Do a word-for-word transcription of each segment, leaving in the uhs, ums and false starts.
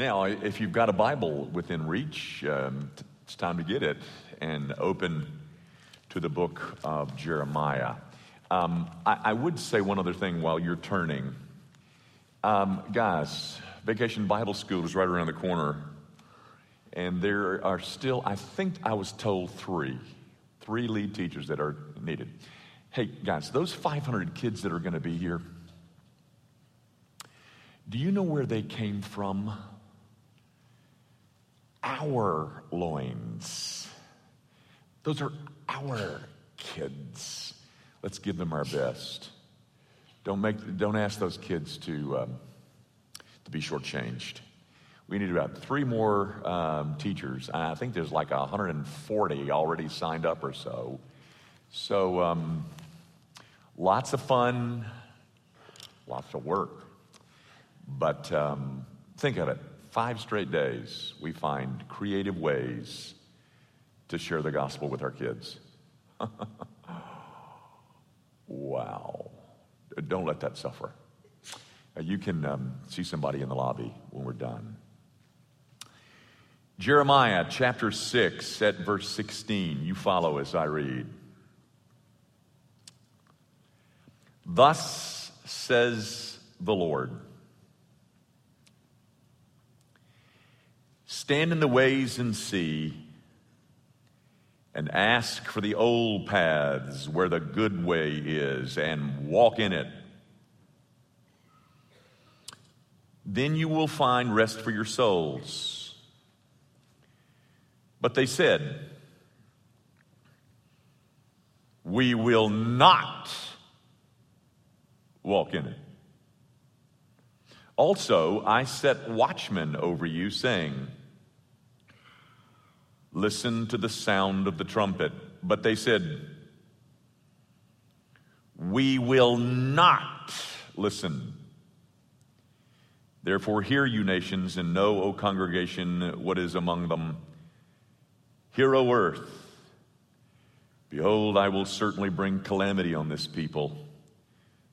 Now, if you've got a Bible within reach, um, it's time to get it and open to the book of Jeremiah. Um, I, I would say one other thing while you're turning. Um, guys, Vacation Bible School is right around the corner, and there are still, I think I was told three, three lead teachers that are needed. Hey, guys, those five hundred kids that are going to be here, do you know where they came from? Our loins. Those are our kids. Let's give them our best. Don't make, don't ask those kids to um, to be shortchanged. We need about three more um, teachers. I think there's like one hundred forty already signed up or so. So um, lots of fun, lots of work. But um, think of it. Five straight days, we find creative ways to share the gospel with our kids. Wow. Don't let that suffer. You can um, see somebody in the lobby when we're done. Jeremiah chapter six at verse sixteen. You follow as I read. Thus says the Lord, stand in the ways and see, and ask for the old paths where the good way is, and walk in it. Then you will find rest for your souls. But they said, we will not walk in it. Also, I set watchmen over you, saying, listen to the sound of the trumpet. But they said, we will not listen. Therefore hear, you nations, and know, O congregation, what is among them. Hear, O earth, behold, I will certainly bring calamity on this people,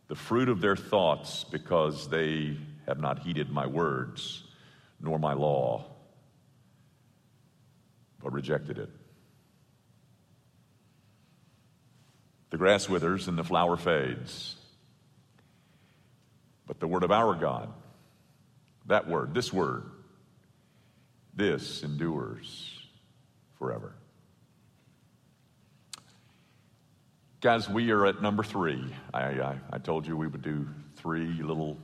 the fruit of their thoughts, because they have not heeded my words, nor my law, but rejected it. The grass withers and the flower fades, but the word of our God, that word, this word, this endures forever. Guys, we are at number three. I, I, I told you we would do three little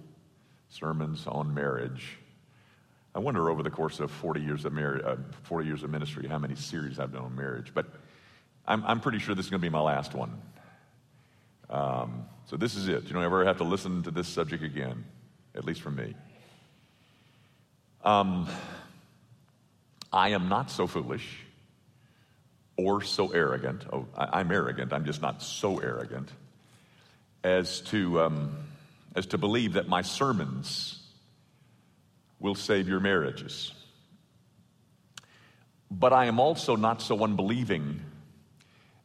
sermons on marriage. I wonder over the course of forty years of marriage, uh, forty years of ministry, how many series I've done on marriage. But I'm, I'm pretty sure this is going to be my last one. Um, so this is it. You don't ever have to listen to this subject again, at least from me. Um, I am not so foolish or so arrogant. Oh, I, I'm arrogant. I'm just not so arrogant as to. Um, as to believe that my sermons will save your marriages. But I am also not so unbelieving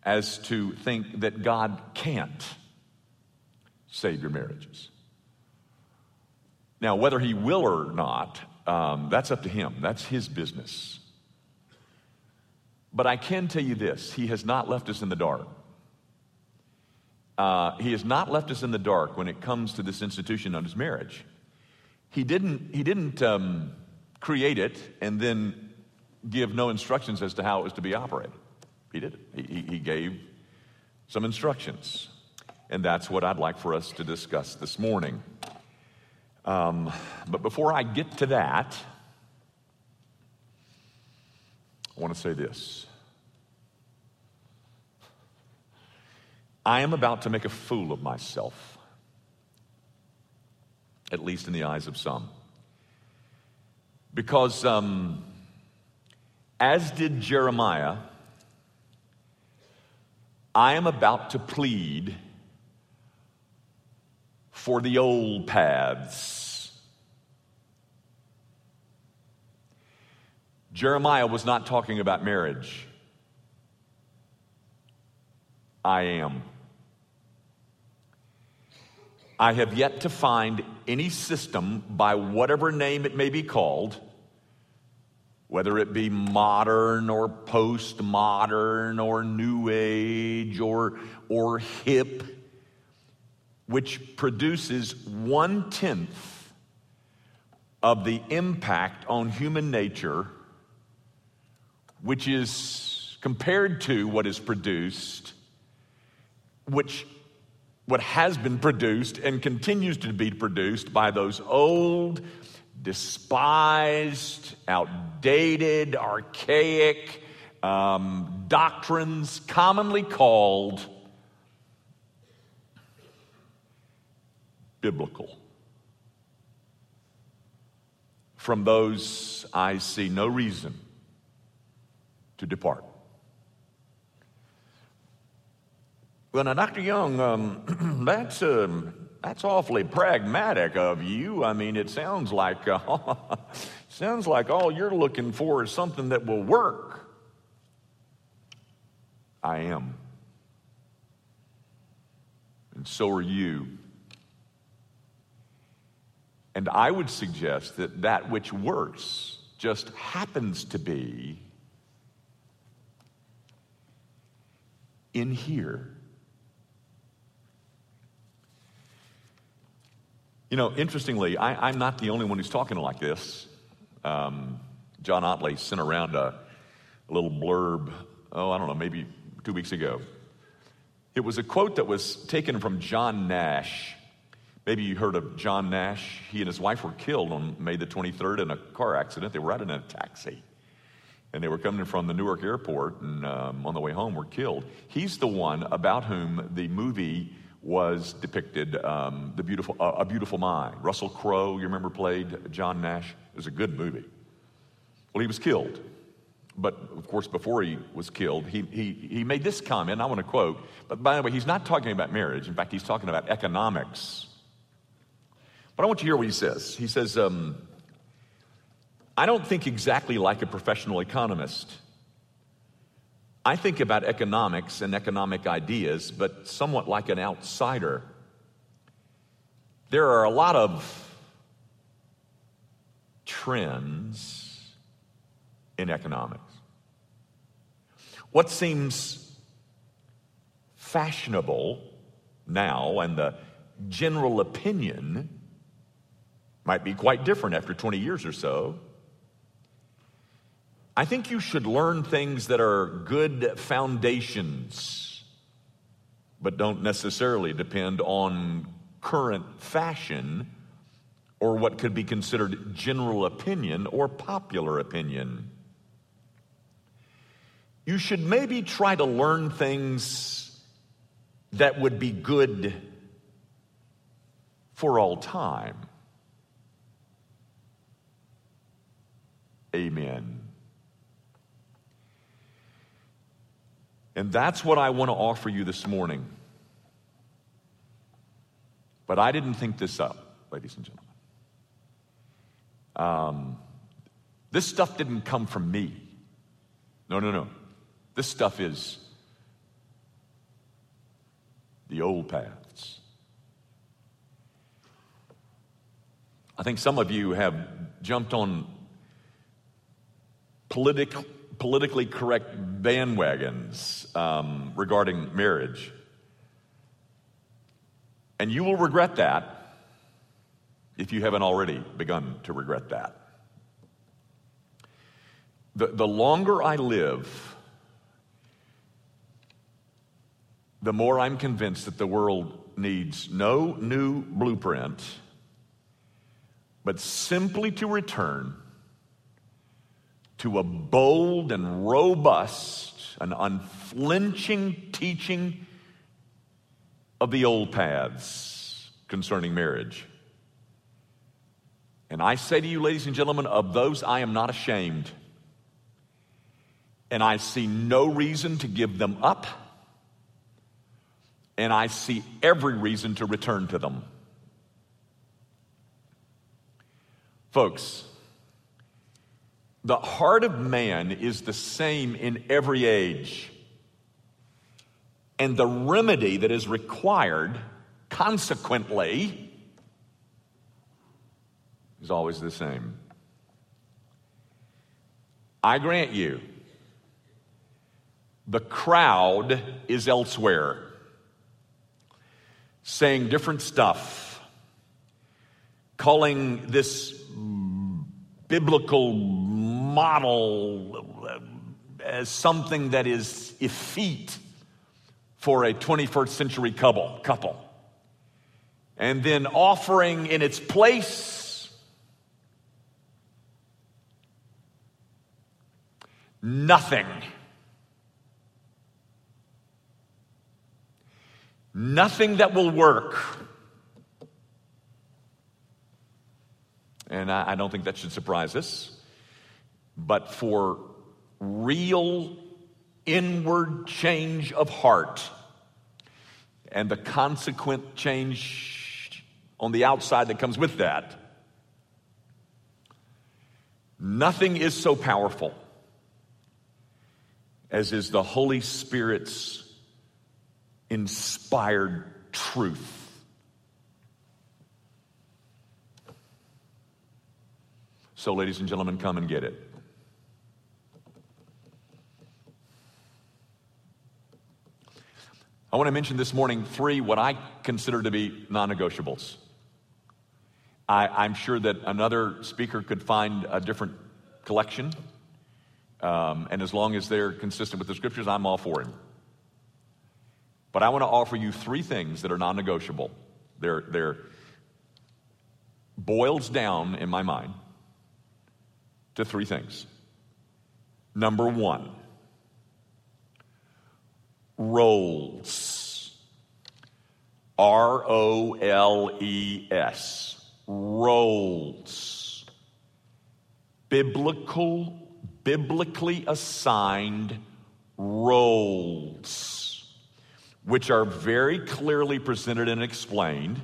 as to think that God can't save your marriages. Now, whether he will or not, um, that's up to him. That's his business. But I can tell you this, he has not left us in the dark. Uh, he has not left us in the dark when it comes to this institution known as marriage. He didn't, he didn't um, create it and then give no instructions as to how it was to be operated. He did it. He, he gave some instructions. And that's what I'd like for us to discuss this morning. Um, but before I get to that, I want to say this. I am about to make a fool of myself, at least in the eyes of some. Because um, as did Jeremiah, I am about to plead for the old paths. Jeremiah was not talking about marriage. I am. I have yet to find any system, by whatever name it may be called, whether it be modern or postmodern or new age or, or hip, which produces one-tenth of the impact on human nature, which is compared to what is produced, which what has been produced and continues to be produced by those old, despised, outdated, archaic um, doctrines commonly called biblical. From those I see no reason to depart. Well, now, Doctor Young, um, that's um, that's awfully pragmatic of you. I mean, it sounds like uh, sounds like all you're looking for is something that will work. I am, and so are you. And I would suggest that that which works just happens to be in here. You know, interestingly, I, I'm not the only one who's talking like this. Um, John Otley sent around a, a little blurb, oh, I don't know, maybe two weeks ago. It was a quote that was taken from John Nash. Maybe you heard of John Nash. He and his wife were killed on May the twenty-third in a car accident. They were out in a taxi, and they were coming from the Newark airport, and um, on the way home were killed. He's the one about whom the movie was depicted, um, the beautiful, uh, A Beautiful Mind. Russell Crowe, you remember, played John Nash. It was a good movie. Well, he was killed. But, of course, before he was killed, he he, he made this comment, I want to quote. But, by the way, he's not talking about marriage. In fact, he's talking about economics. But I want you to hear what he says. He says, um, I don't think exactly like a professional economist. I think about economics and economic ideas, but somewhat like an outsider. There are a lot of trends in economics. What seems fashionable now and the general opinion might be quite different after twenty years or so. I think you should learn things that are good foundations, but don't necessarily depend on current fashion or what could be considered general opinion or popular opinion. You should maybe try to learn things that would be good for all time. Amen. And that's what I want to offer you this morning. But I didn't think this up, ladies and gentlemen. Um, this stuff didn't come from me. No, no, no. This stuff is the old paths. I think some of you have jumped on political politically correct bandwagons um, regarding marriage. And you will regret that if you haven't already begun to regret that. The, the longer I live, the more I'm convinced that the world needs no new blueprint, but simply to return to a bold and robust, an unflinching teaching of the old paths concerning marriage. And I say to you, ladies and gentlemen, of those I am not ashamed. And I see no reason to give them up. And I see every reason to return to them. Folks, the heart of man is the same in every age. And the remedy that is required, consequently, is always the same. I grant you, the crowd is elsewhere, saying different stuff, calling this biblical model as something that is effete for a twenty-first century couple, couple, and then offering in its place nothing. Nothing that will work. And I, I don't think that should surprise us. But for real inward change of heart and the consequent change on the outside that comes with that, nothing is so powerful as is the Holy Spirit's inspired truth. So, ladies and gentlemen, come and get it. I want to mention this morning three what I consider to be non-negotiables. I, I'm sure that another speaker could find a different collection, um, and as long as they're consistent with the scriptures, I'm all for it. But I want to offer you three things that are non-negotiable. They're, they're boils down in my mind to three things. Number one, roles. R O L E S. Roles. Biblical, biblically assigned roles, which are very clearly presented and explained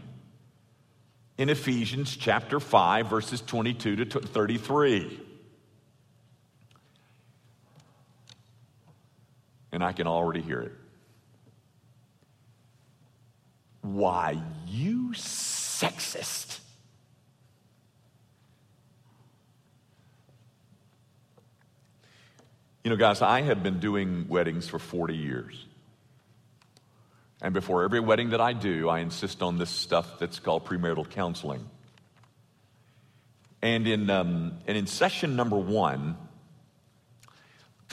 in Ephesians chapter five, verses twenty-two to thirty-three. And I can already hear it. Why, you sexist. You know, guys, I have been doing weddings for forty years. And before every wedding that I do, I insist on this stuff that's called premarital counseling. And in um, and in session number one,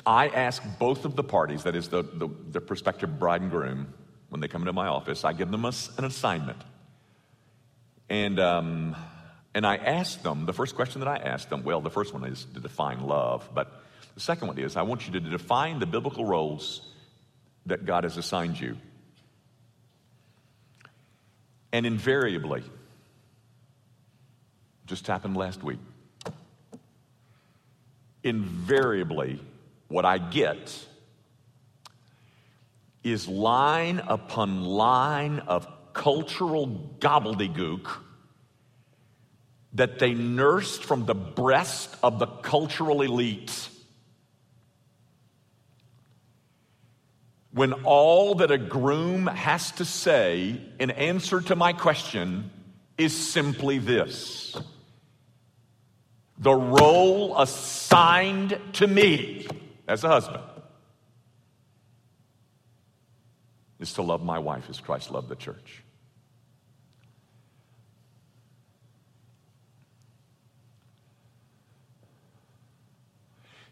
I ask both of the parties, that is the, the, the prospective bride and groom, when they come into my office, I give them a, an assignment. And, um, and I ask them, the first question that I ask them, well, the first one is to define love, but the second one is, I want you to define the biblical roles that God has assigned you. And invariably, just happened last week, invariably what I get is line upon line of cultural gobbledygook that they nursed from the breast of the cultural elite, when all that a groom has to say in answer to my question is simply this: the role assigned to me as a husband is to love my wife as Christ loved the church.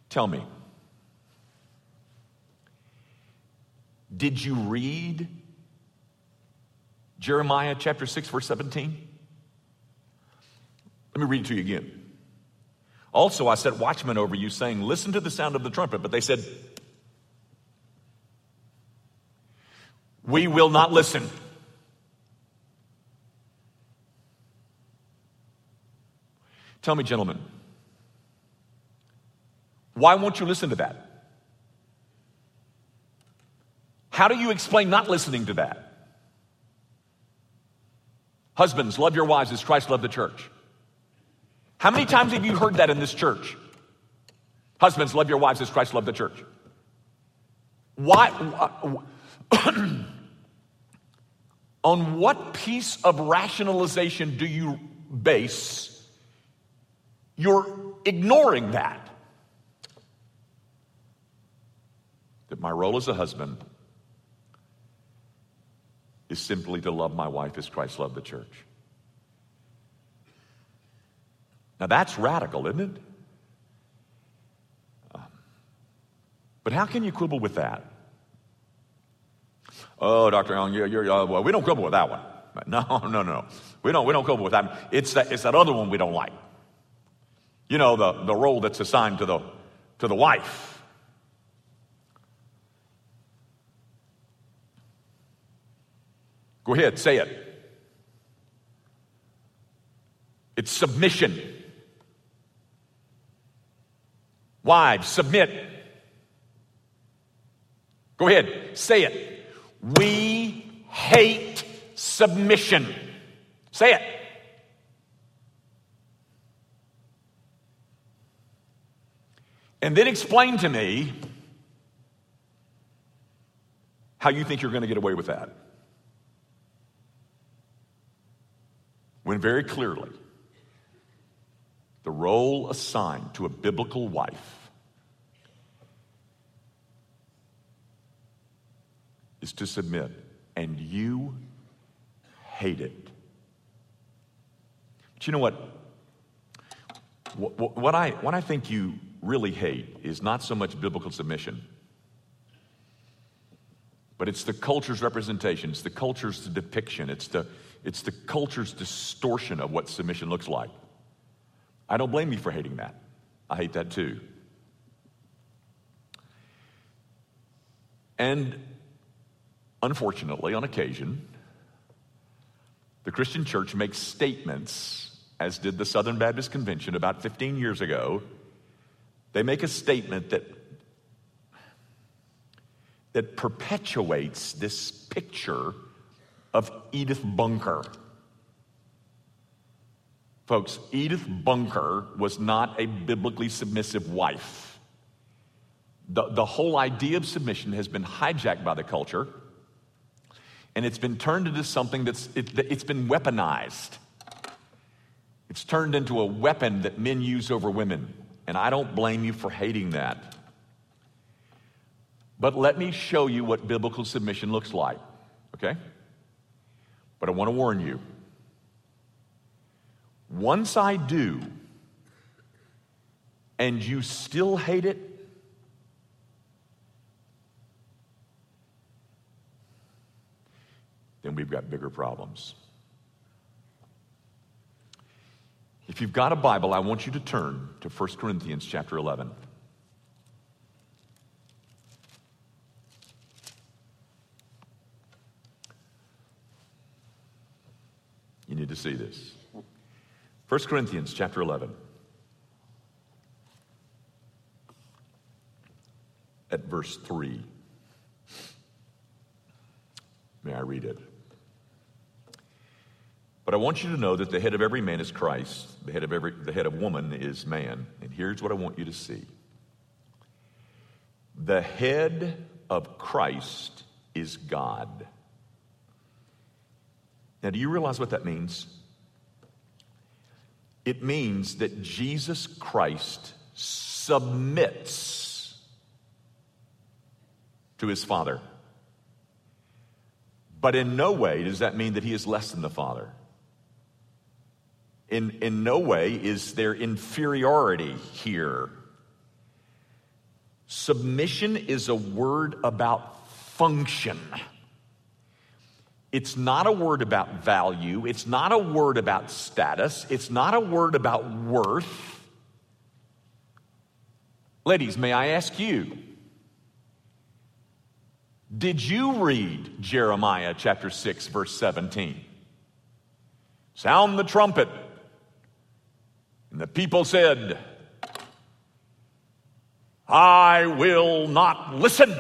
Tell me, did you read Jeremiah chapter six, verse seventeen? Let me read it to you again. Also, I set watchmen over you, saying, listen to the sound of the trumpet. But they said, we will not listen. Tell me, gentlemen, why won't you listen to that? How do you explain not listening to that? Husbands, love your wives as Christ loved the church. How many times have you heard that in this church? Husbands, love your wives as Christ loved the church. Why? On what piece of rationalization do you base you're ignoring that? that my role as a husband is simply to love my wife as Christ loved the church. Now that's radical, isn't it? But how can you quibble with that? Oh, Doctor Allen, you're, you're, uh, well, we don't quibble with that one. No, no, no, no. We don't, we don't quibble with that one. It's that, it's that other one we don't like. You know, the, the role that's assigned to the, to the wife. Go ahead, say it. It's submission. Wives, submit. Go ahead, say it. We hate submission. Say it. And then explain to me how you think you're going to get away with that. When very clearly, the role assigned to a biblical wife is to submit, and you hate it. But you know what? What, what I what I think you really hate is not so much biblical submission, but it's the culture's representation, it's the culture's depiction, it's the it's the culture's distortion of what submission looks like. I don't blame you for hating that. I hate that too. And unfortunately, on occasion, the Christian church makes statements, as did the Southern Baptist Convention about fifteen years ago. They make a statement that, that perpetuates this picture of Edith Bunker. Folks, Edith Bunker was not a biblically submissive wife. The, the whole idea of submission has been hijacked by the culture. And it's been turned into something that's, it, it's been weaponized. It's turned into a weapon that men use over women. And I don't blame you for hating that. But let me show you what biblical submission looks like, okay? But I want to warn you. Once I do, and you still hate it, then we've got bigger problems. If you've got a Bible, I want you to turn to First Corinthians chapter eleven. You need to see this. First Corinthians chapter eleven. At verse three. May I read it? But I want you to know that the head of every man is Christ, the head of every the head of woman is man. And here's what I want you to see. The head of Christ is God. Now, do you realize what that means? It means that Jesus Christ submits to his Father. But in no way does that mean that he is less than the Father. In, in no way is there inferiority here. Submission is a word about function. It's not a word about value. It's not a word about status. It's not a word about worth. Ladies, may I ask you, did you read Jeremiah chapter six, verse seventeen? Sound the trumpet. And the people said, I will not listen.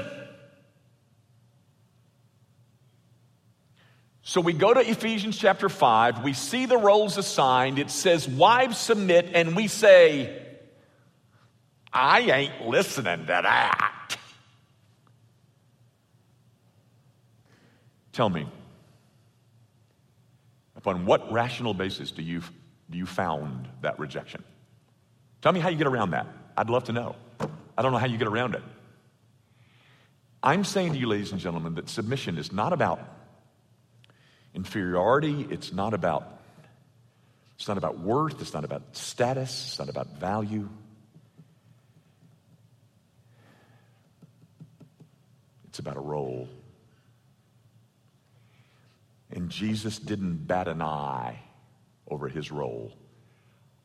So we go to Ephesians chapter five. We see the roles assigned. It says, wives submit. And we say, I ain't listening to that. Tell me, upon what rational basis do you do you found that rejection? Tell me how you get around that. I'd love to know. I don't know how you get around it. I'm saying to you, ladies and gentlemen, that submission is not about inferiority. It's not about, it's not about worth. It's not about status. It's not about value. It's about a role. And Jesus didn't bat an eye over his role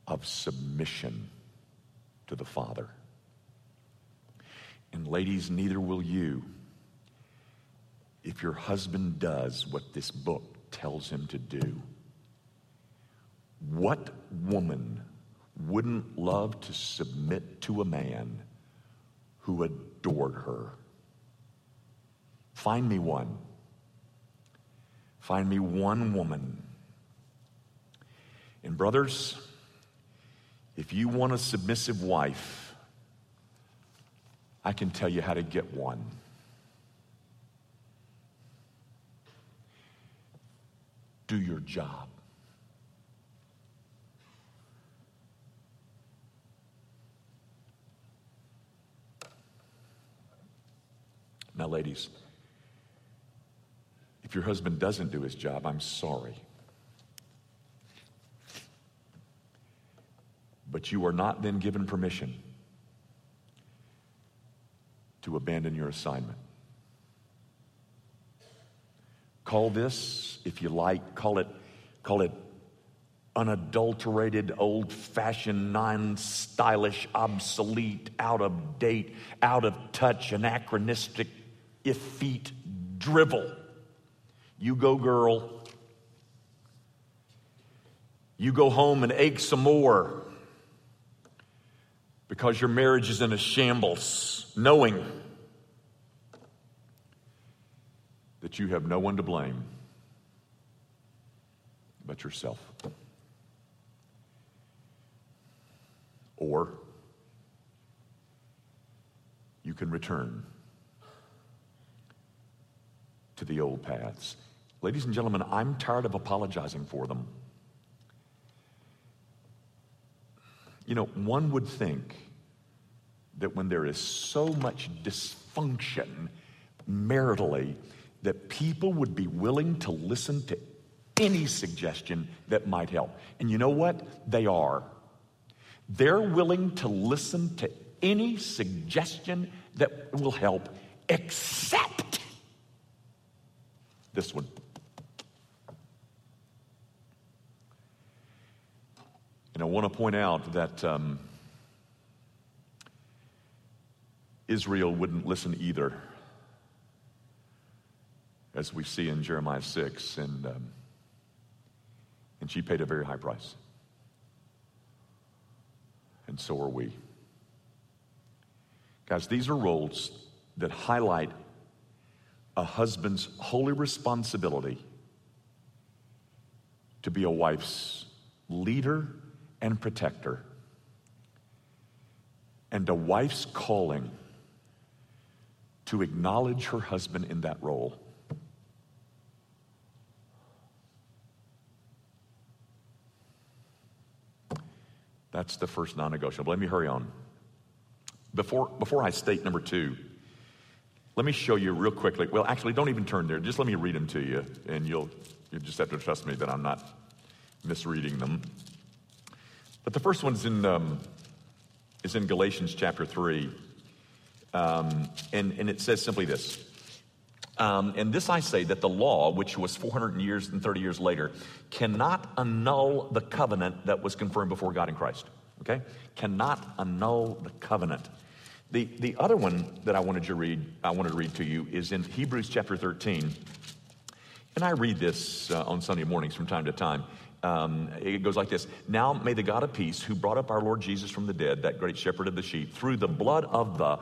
of submission to the Father. And ladies, neither will you if your husband does what this book tells him to do. What woman wouldn't love to submit to a man who adored her? Find me one. Find me one woman. And brothers, if you want a submissive wife, I can tell you how to get one. Do your job. Now, ladies, if your husband doesn't do his job, I'm sorry. But you are not then given permission to abandon your assignment. Call this, if you like, call it, call it unadulterated, old-fashioned, non-stylish, obsolete, out-of-date, out-of-touch, anachronistic, effete drivel. You go, girl. You go home and ache some more, because your marriage is in a shambles, knowing that you have no one to blame but yourself. Or you can return to the old paths. Ladies and gentlemen, I'm tired of apologizing for them. You know, one would think that when there is so much dysfunction maritally, that people would be willing to listen to any suggestion that might help. And you know what? They are. They're willing to listen to any suggestion that will help, except this one. And I want to point out that um, Israel wouldn't listen either, as we see in Jeremiah six, and um, and she paid a very high price. And so are we. Guys, these are roles that highlight a husband's holy responsibility to be a wife's leader and protector, and a wife's calling to acknowledge her husband in that role. That's the first non-negotiable. Let me hurry on. Before, before I state number two, let me show you real quickly. Well, actually, don't even turn there. Just let me read them to you, and you'll, you'll just have to trust me that I'm not misreading them. But the first one's in um, is in Galatians chapter three, um, and, and it says simply this. Um, and this I say, that the law, which was four hundred years and thirty years later, cannot annul the covenant that was confirmed before God in Christ. Okay? Cannot annul the covenant. The the other one that I wanted to read, I wanted to read to you is in Hebrews chapter thirteen. And I read this uh, on Sunday mornings from time to time. Um, it goes like this. Now may the God of peace, who brought up our Lord Jesus from the dead, that great shepherd of the sheep, through the blood of the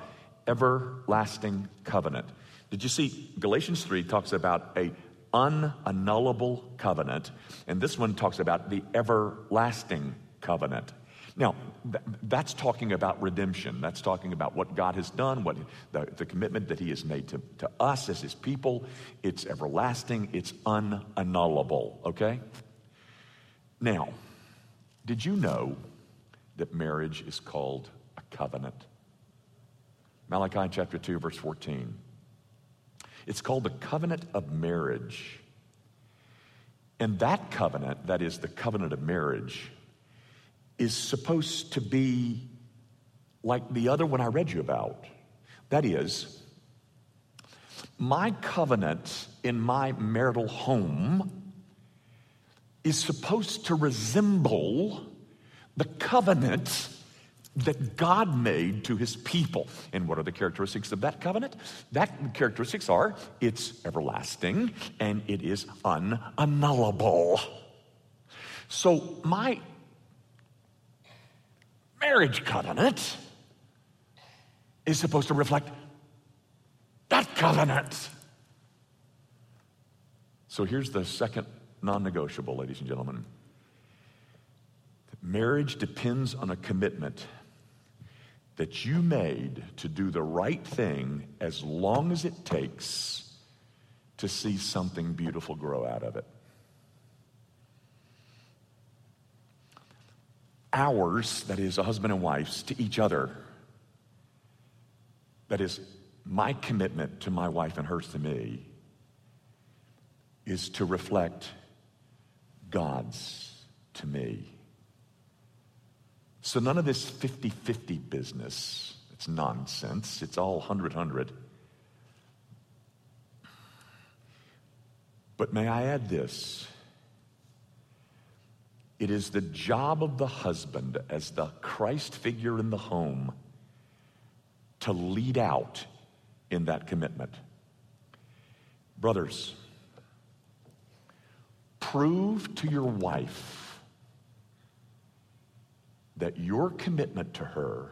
everlasting covenant. Did you see Galatians three talks about a unannullable covenant, and this one talks about the everlasting covenant. Now, th- that's talking about redemption. That's talking about what God has done, what the, the commitment that he has made to, to us as his people. It's everlasting. It's unannullable, okay? Now, did you know that marriage is called a covenant? Malachi chapter two, verse fourteen. It's called the covenant of marriage. And that covenant, that is the covenant of marriage, is supposed to be like the other one I read you about. That is, my covenant in my marital home is supposed to resemble the covenant that God made to his people. And what are the characteristics of that covenant? That characteristics are, it's everlasting and it is unannullable. So my marriage covenant is supposed to reflect that covenant. So here's the second non-negotiable, ladies and gentlemen. Marriage depends on a commitment that you made to do the right thing as long as it takes to see something beautiful grow out of it. Ours, that is a husband and wife's, to each other, that is my commitment to my wife and hers to me, is to reflect God's to me. So none of this fifty-fifty business, it's nonsense. It's all one hundred one hundred. But may I add this? It is the job of the husband as the Christ figure in the home to lead out in that commitment. Brothers, prove to your wife that your commitment to her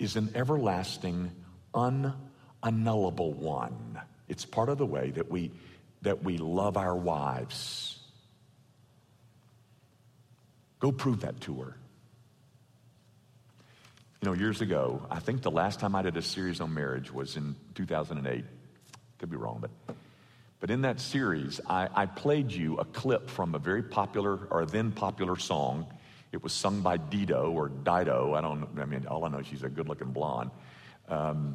is an everlasting, unannullable one. It's part of the way that we that we love our wives. Go prove that to her. You know, years ago, I think the last time I did a series on marriage was in two thousand eight. Could be wrong, but... But in that series, I, I played you a clip from a very popular, or then popular song. It was sung by Dido or Dido. I don't. I mean, all I know is she's a good-looking blonde. Um,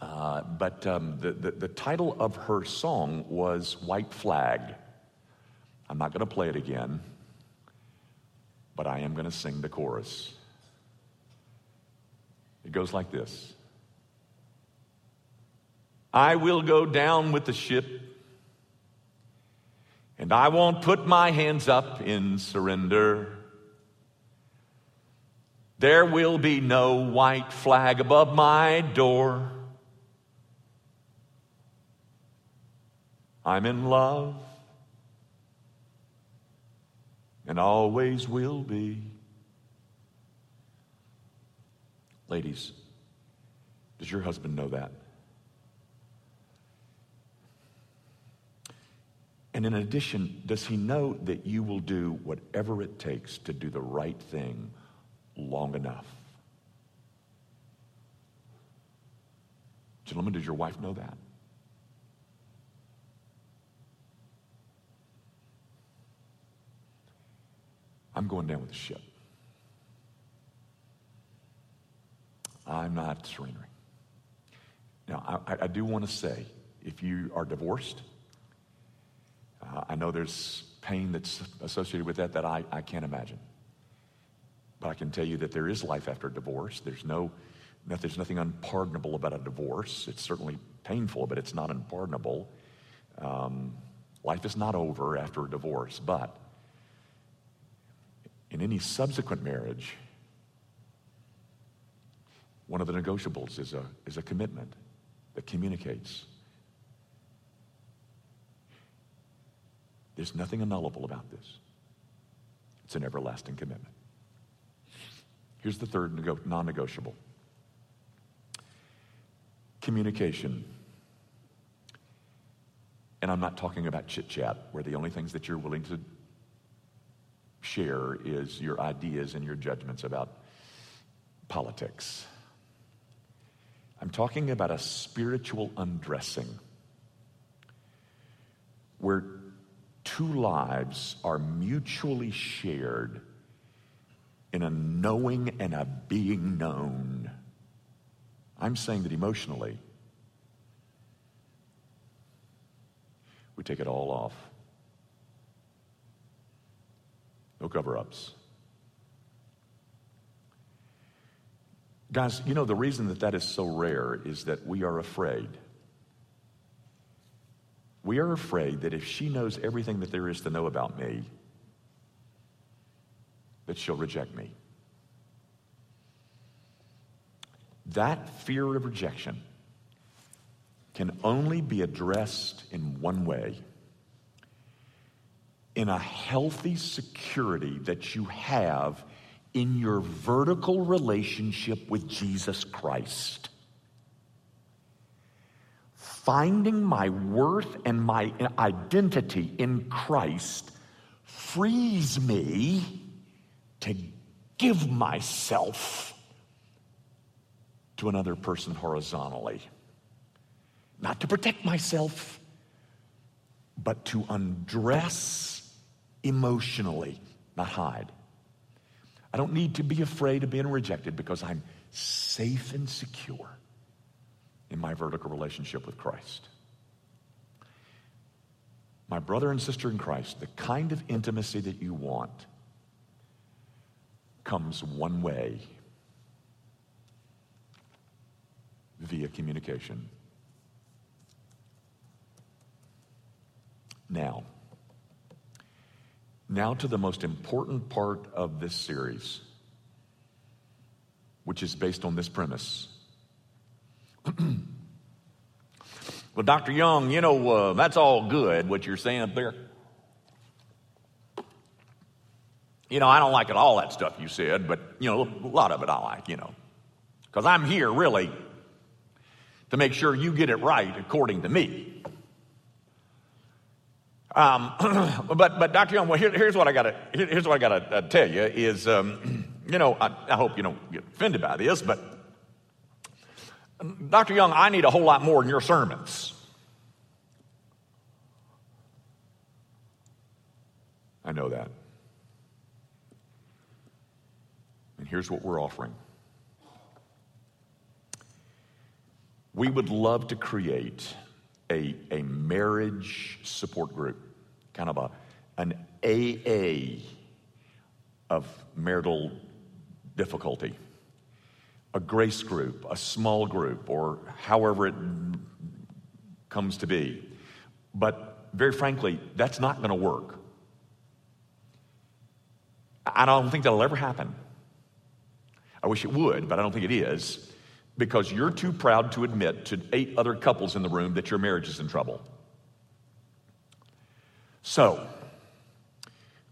uh, but um, the, the the title of her song was "White Flag." I'm not going to play it again, but I am going to sing the chorus. It goes like this. I will go down with the ship, and I won't put my hands up in surrender. There will be no white flag above my door. I'm in love, and always will be. Ladies, does your husband know that? And in addition, does he know that you will do whatever it takes to do the right thing long enough? Gentlemen, does your wife know that? I'm going down with the ship. I'm not surrendering. Now, I, I do want to say, if you are divorced, Uh, I know there's pain that's associated with that that I, I can't imagine. But I can tell you that there is life after divorce. There's no, no, there's nothing unpardonable about a divorce. It's certainly painful, but it's not unpardonable. Um, life is not over after a divorce. But in any subsequent marriage, one of the negotiables is a, is a commitment that communicates. There's nothing annullable about this. It's an everlasting commitment. Here's the third nego- non-negotiable. Communication. And I'm not talking about chit-chat, where the only things that you're willing to share is your ideas and your judgments about politics. I'm talking about a spiritual undressing, where two lives are mutually shared in a knowing and a being known. I'm saying that emotionally, We take it all off. No cover-ups. Guys, you know, the reason that that is so rare is that we are afraid. We are afraid that if she knows everything that there is to know about me, that she'll reject me. That fear of rejection can only be addressed in one way: in a healthy security that you have in your vertical relationship with Jesus Christ. Finding my worth and my identity in Christ frees me to give myself to another person horizontally. Not to protect myself, but to undress emotionally, not hide. I don't need to be afraid of being rejected because I'm safe and secure in my vertical relationship with Christ. My brother and sister in Christ, the kind of intimacy that you want comes one way: via communication. Now, now to the most important part of this series, which is based on this premise. Well, Doctor Young, you know, uh, that's all good, what you're saying up there. You know, I don't like it, all that stuff you said, but, you know, a lot of it I like, you know, because I'm here really to make sure you get it right according to me. Um, but but Doctor Young, well, here, here's what I gotta here's what I gotta uh, tell you is, um, you know, I, I hope you don't get offended by this, but Doctor Young, I need a whole lot more in your sermons. I know that, and here's what we're offering. We would love to create A, a marriage support group, kind of a an A A of marital difficulty, a grace group, a small group, or however it comes to be. But very frankly, that's not going to work. I don't think that'll ever happen. I wish it would, but I don't think it is. Because you're too proud to admit to eight other couples in the room that your marriage is in trouble. So,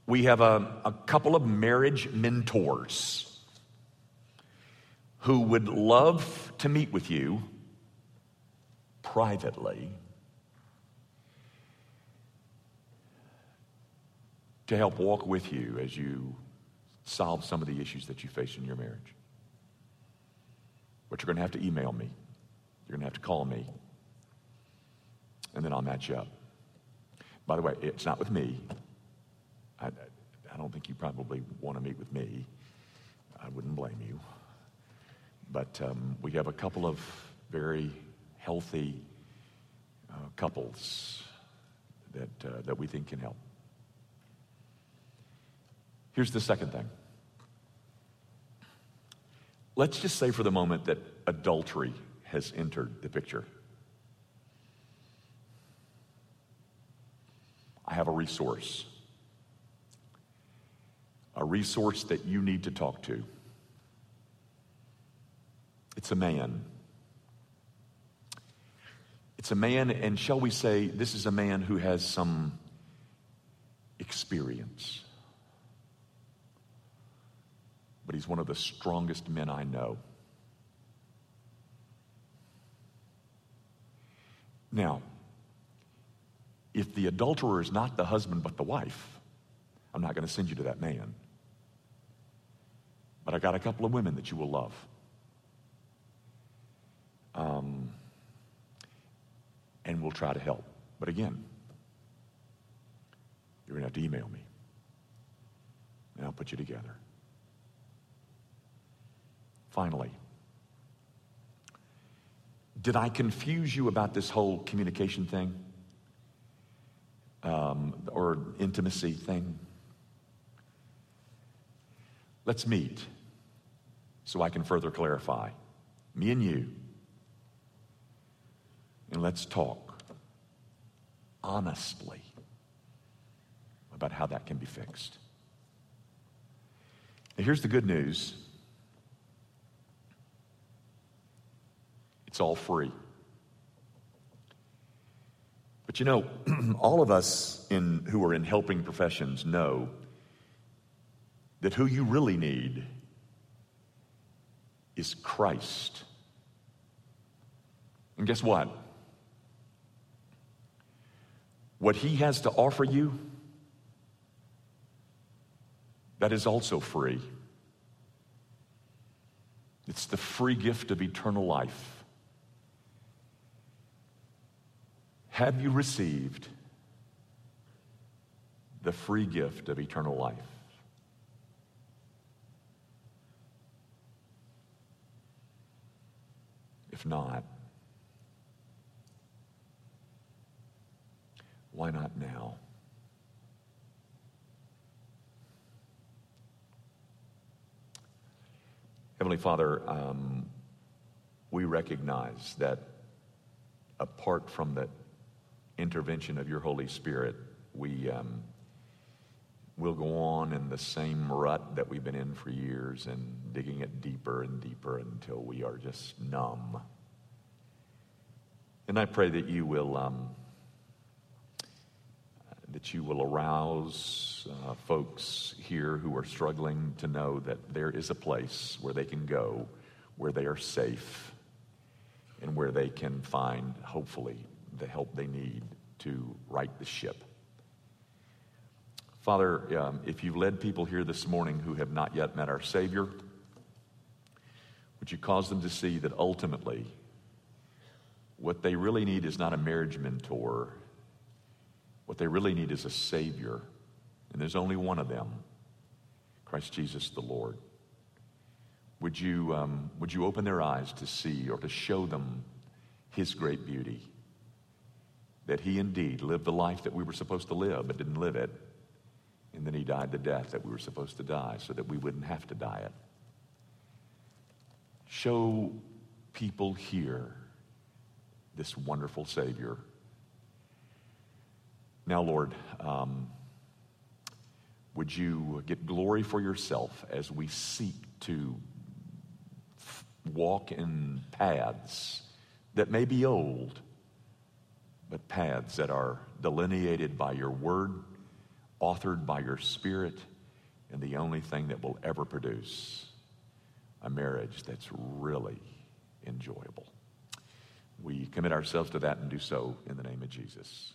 we have a, a couple of marriage mentors who would love to meet with you privately to help walk with you as you solve some of the issues that you face in your marriage. But you're going to have to email me. You're going to have to call me. And then I'll match you up. By the way, it's not with me. I, I don't think you probably want to meet with me. I wouldn't blame you. But um, we have a couple of very healthy uh, couples that, uh, that we think can help. Here's the second thing. Let's just say for the moment that adultery has entered the picture. I have a resource. A resource that you need to talk to. It's a man. It's a man, and shall we say, this is a man who has some experience. But he's one of the strongest men I know. Now, if the adulterer is not the husband but the wife, I'm not going to send you to that man. But I got a couple of women that you will love. Um, and we'll try to help. But again, you're going to have to email me. And I'll put you together. Finally, did I confuse you about this whole communication thing? um, or intimacy thing. Let's meet so I can further clarify. Me and you. And let's talk honestly about how that can be fixed. Now, here's the good news. It's all free. But you know, all of us in who are in helping professions know that who you really need is Christ. And guess what? What he has to offer you, that is also free. It's the free gift of eternal life. Have you received the free gift of eternal life? If not, why not now? Heavenly Father, um, we recognize that apart from the intervention of your Holy Spirit, we um, will go on in the same rut that we've been in for years and digging it deeper and deeper until we are just numb. And I pray that you will um, that you will arouse uh, folks here who are struggling to know that there is a place where they can go, where they are safe, and where they can find, hopefully, the help they need to right the ship. Father, um, if you've led people here this morning who have not yet met our Savior, would you cause them to see that ultimately what they really need is not a marriage mentor. What they really need is a Savior, and there's only one of them, Christ Jesus the Lord. Would you, um, would you open their eyes to see or to show them his great beauty, that he indeed lived the life that we were supposed to live but didn't live it, and then he died the death that we were supposed to die so that we wouldn't have to die it. Show people here this wonderful Savior. Now, Lord, um, would you get glory for yourself as we seek to f- walk in paths that may be old, but paths that are delineated by your word, authored by your Spirit, and the only thing that will ever produce a marriage that's really enjoyable. We commit ourselves to that and do so in the name of Jesus.